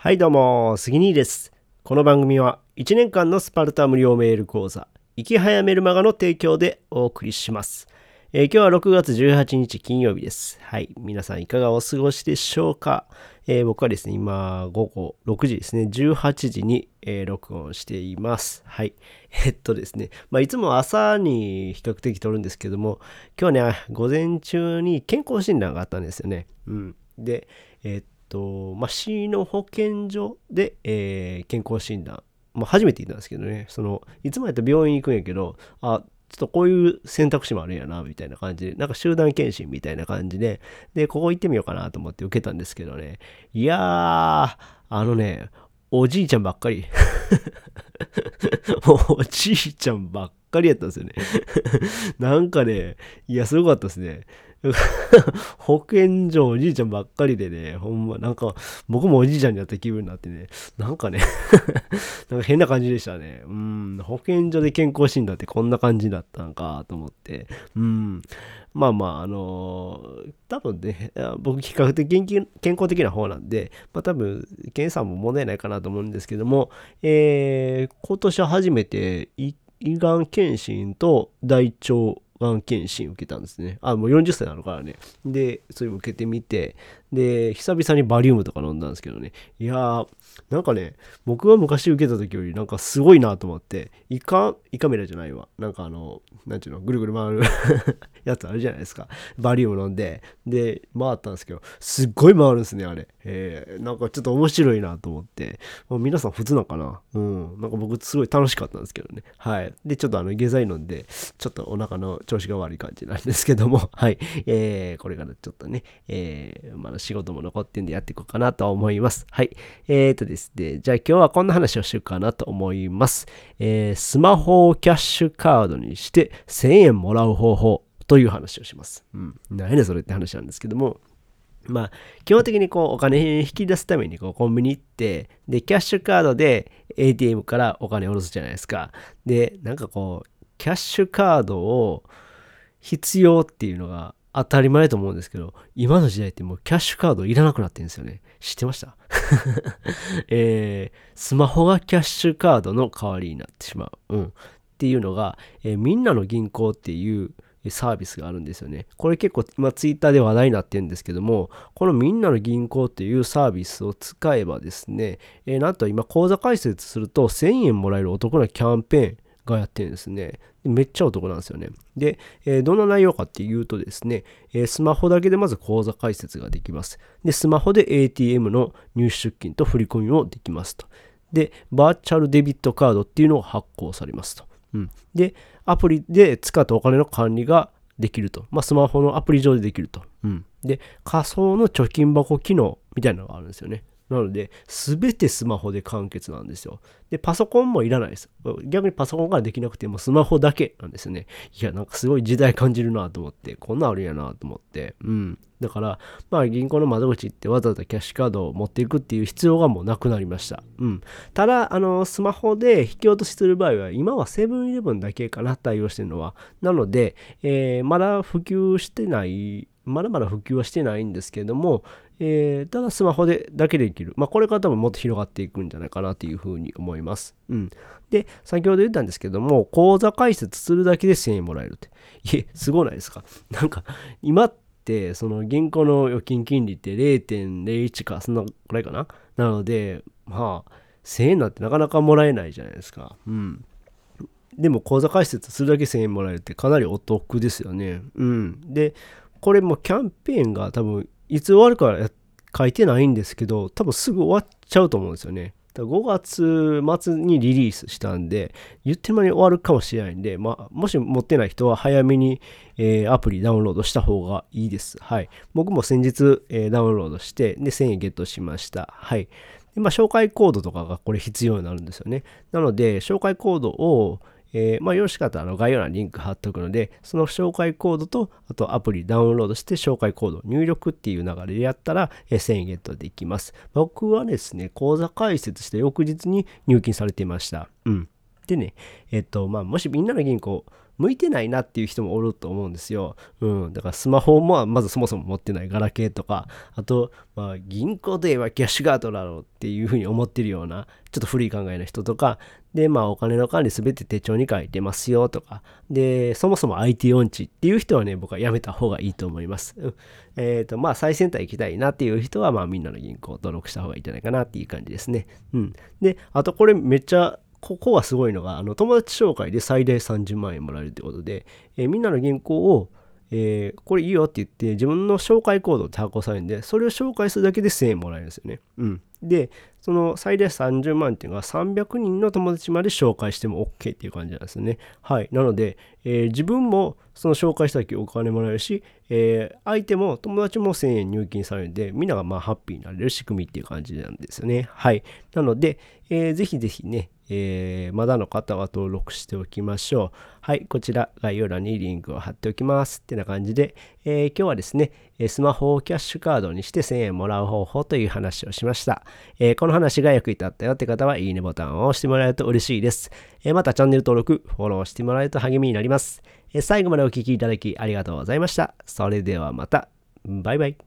はいどうも、杉兄です。この番組は1年間のスパルタ無料メール講座、いきはやメルマガの提供でお送りします。今日は6月18日金曜日です。はい、皆さんいかがお過ごしでしょうか。僕はですね、今午後6時ですね、18時に、録音しています。はい。ですね、いつも朝に比較的撮るんですけども、今日はね、午前中に健康診断があったんですよね。うん。で、市の保健所で、健康診断、初めて行ったんですけどね、いつもやったら病院行くんやけど、ちょっとこういう選択肢もあるんやなみたいな感じで、なんか集団検診みたいな感じで、ここ行ってみようかなと思って受けたんですけどね、いやーおじいちゃんばっかりおじいちゃんばっかりやったんですよねなんかね、いやすごかったですね保健所おじいちゃんばっかりでね、ほんまなんか僕もおじいちゃんになった気分になってね、なんかねなんか変な感じでしたね。保健所で健康診断ってこんな感じだったんかと思って、多分ね、僕比較的健康的な方なんで、多分検査も問題ないかなと思うんですけども、今年は初めて胃がん検診と大腸検診受けたんですね。もう40歳なのからね。で、それを受けてみて、で、久々にバリウムとか飲んだんですけどね。いやー、なんかね、僕が昔受けた時よりなんかすごいなと思って、胃カメラじゃないわ。なんかぐるぐる回るやつあるじゃないですか。バリウム飲んで、で、回ったんですけど、すっごい回るんですね、あれ。なんかちょっと面白いなと思って。皆さん普通なのかな。なんか僕すごい楽しかったんですけどね。はい。で、ちょっと下剤飲んで、ちょっとお腹の調子が悪い感じなんですけども、はい。これからちょっとね、まだ仕事も残ってんでやっていこうかなと思います。はい。ですね、じゃあ今日はこんな話をしようかなと思います。スマホをキャッシュカードにして1000円もらう方法という話をします。何やそれって話なんですけども、基本的にお金引き出すためにコンビニ行って、でキャッシュカードで ATM からお金を下ろすじゃないですか。で、なんかキャッシュカードを必要っていうのが当たり前と思うんですけど、今の時代ってもうキャッシュカードいらなくなってるんですよね。知ってましたスマホがキャッシュカードの代わりになってしまう。っていうのが、みんなの銀行っていうサービスがあるんですよね。これ結構今ツイッターで話題になってるんですけども、このみんなの銀行っていうサービスを使えばですね、なんと今口座開設すると1000円もらえるお得なキャンペーンがやってるんですね。めっちゃお得なんですよね。で、どんな内容かっていうとですね、スマホだけでまず口座開設ができます。で、スマホで ATM の入出金と振り込みもできますと。で、バーチャルデビットカードっていうのを発行されますと。で、アプリで使ったお金の管理ができると。スマホのアプリ上でできると。で、仮想の貯金箱機能みたいなのがあるんですよね。なので、すべてスマホで完結なんですよ。で、パソコンもいらないです。逆にパソコンができなくてもスマホだけなんですよね。いや、なんかすごい時代感じるなと思って、こんなんあるんやなと思って。だから、銀行の窓口行ってわざわざキャッシュカードを持っていくっていう必要がもうなくなりました。ただ、スマホで引き落としする場合は、今はセブンイレブンだけかな、対応してるのは。なので、まだ普及してない、まだまだ普及はしてないんですけども、ただスマホでだけできる。これから多分もっと広がっていくんじゃないかなというふうに思います。で、先ほど言ったんですけども、口座開設するだけで1000円もらえるって。すごないですか。なんか、今って、銀行の預金金利って 0.01 か、そんなくらいかな。なので、1000円なんてなかなかもらえないじゃないですか。でも、口座開設するだけ1000円もらえるってかなりお得ですよね。で、これもキャンペーンが多分、いつ終わるか書いてないんですけど、多分すぐ終わっちゃうと思うんですよね。5月末にリリースしたんで、言ってもに終わるかもしれないんで、もし持ってない人は早めに、アプリダウンロードした方がいいです。はい。僕も先日、ダウンロードして、で、1000円ゲットしました。はい。で、紹介コードとかがこれ必要になるんですよね。なので、紹介コードを、よろしかったら概要欄にリンク貼っとくので、その紹介コードと、あとアプリダウンロードして紹介コード入力っていう流れでやったら、1000円ゲットできます。僕はですね、口座開設して翌日に入金されていました。でね、もしみんなの銀行向いてないなっていう人もおると思うんですよ。だからスマホもまずそもそも持ってないガラケーとか、あと、銀行といえばキャッシュカードだろうっていうふうに思ってるような、ちょっと古い考えの人とか、で、お金の管理すべて手帳に書いてますよとか、で、そもそも IT 音痴っていう人はね、僕はやめた方がいいと思います。最先端行きたいなっていう人は、みんなの銀行を登録した方がいいんじゃないかなっていう感じですね。で、あとこれめっちゃ、ここがすごいのが、友達紹介で最大30万円もらえるということで、みんなの銀行を、これいいよって言って、自分の紹介コードって発行されるんで、それを紹介するだけで1000円もらえるんですよね。で、その最大30万っていうのが300人の友達まで紹介しても OK っていう感じなんですね。なので、自分もその紹介した時お金もらえるし、相手も友達も1000円入金されるんで、みんながハッピーになれる仕組みっていう感じなんですよね。なので、ぜひぜひね、まだの方は登録しておきましょう。こちら概要欄にリンクを貼っておきます。ってな感じで、今日はですね、スマホをキャッシュカードにして1000円もらう方法という話をしました。この話が役に立ったよって方は、いいねボタンを押してもらえると嬉しいです。またチャンネル登録、フォローしてもらえると励みになります。最後までお聞きいただきありがとうございました。それではまた。バイバイ。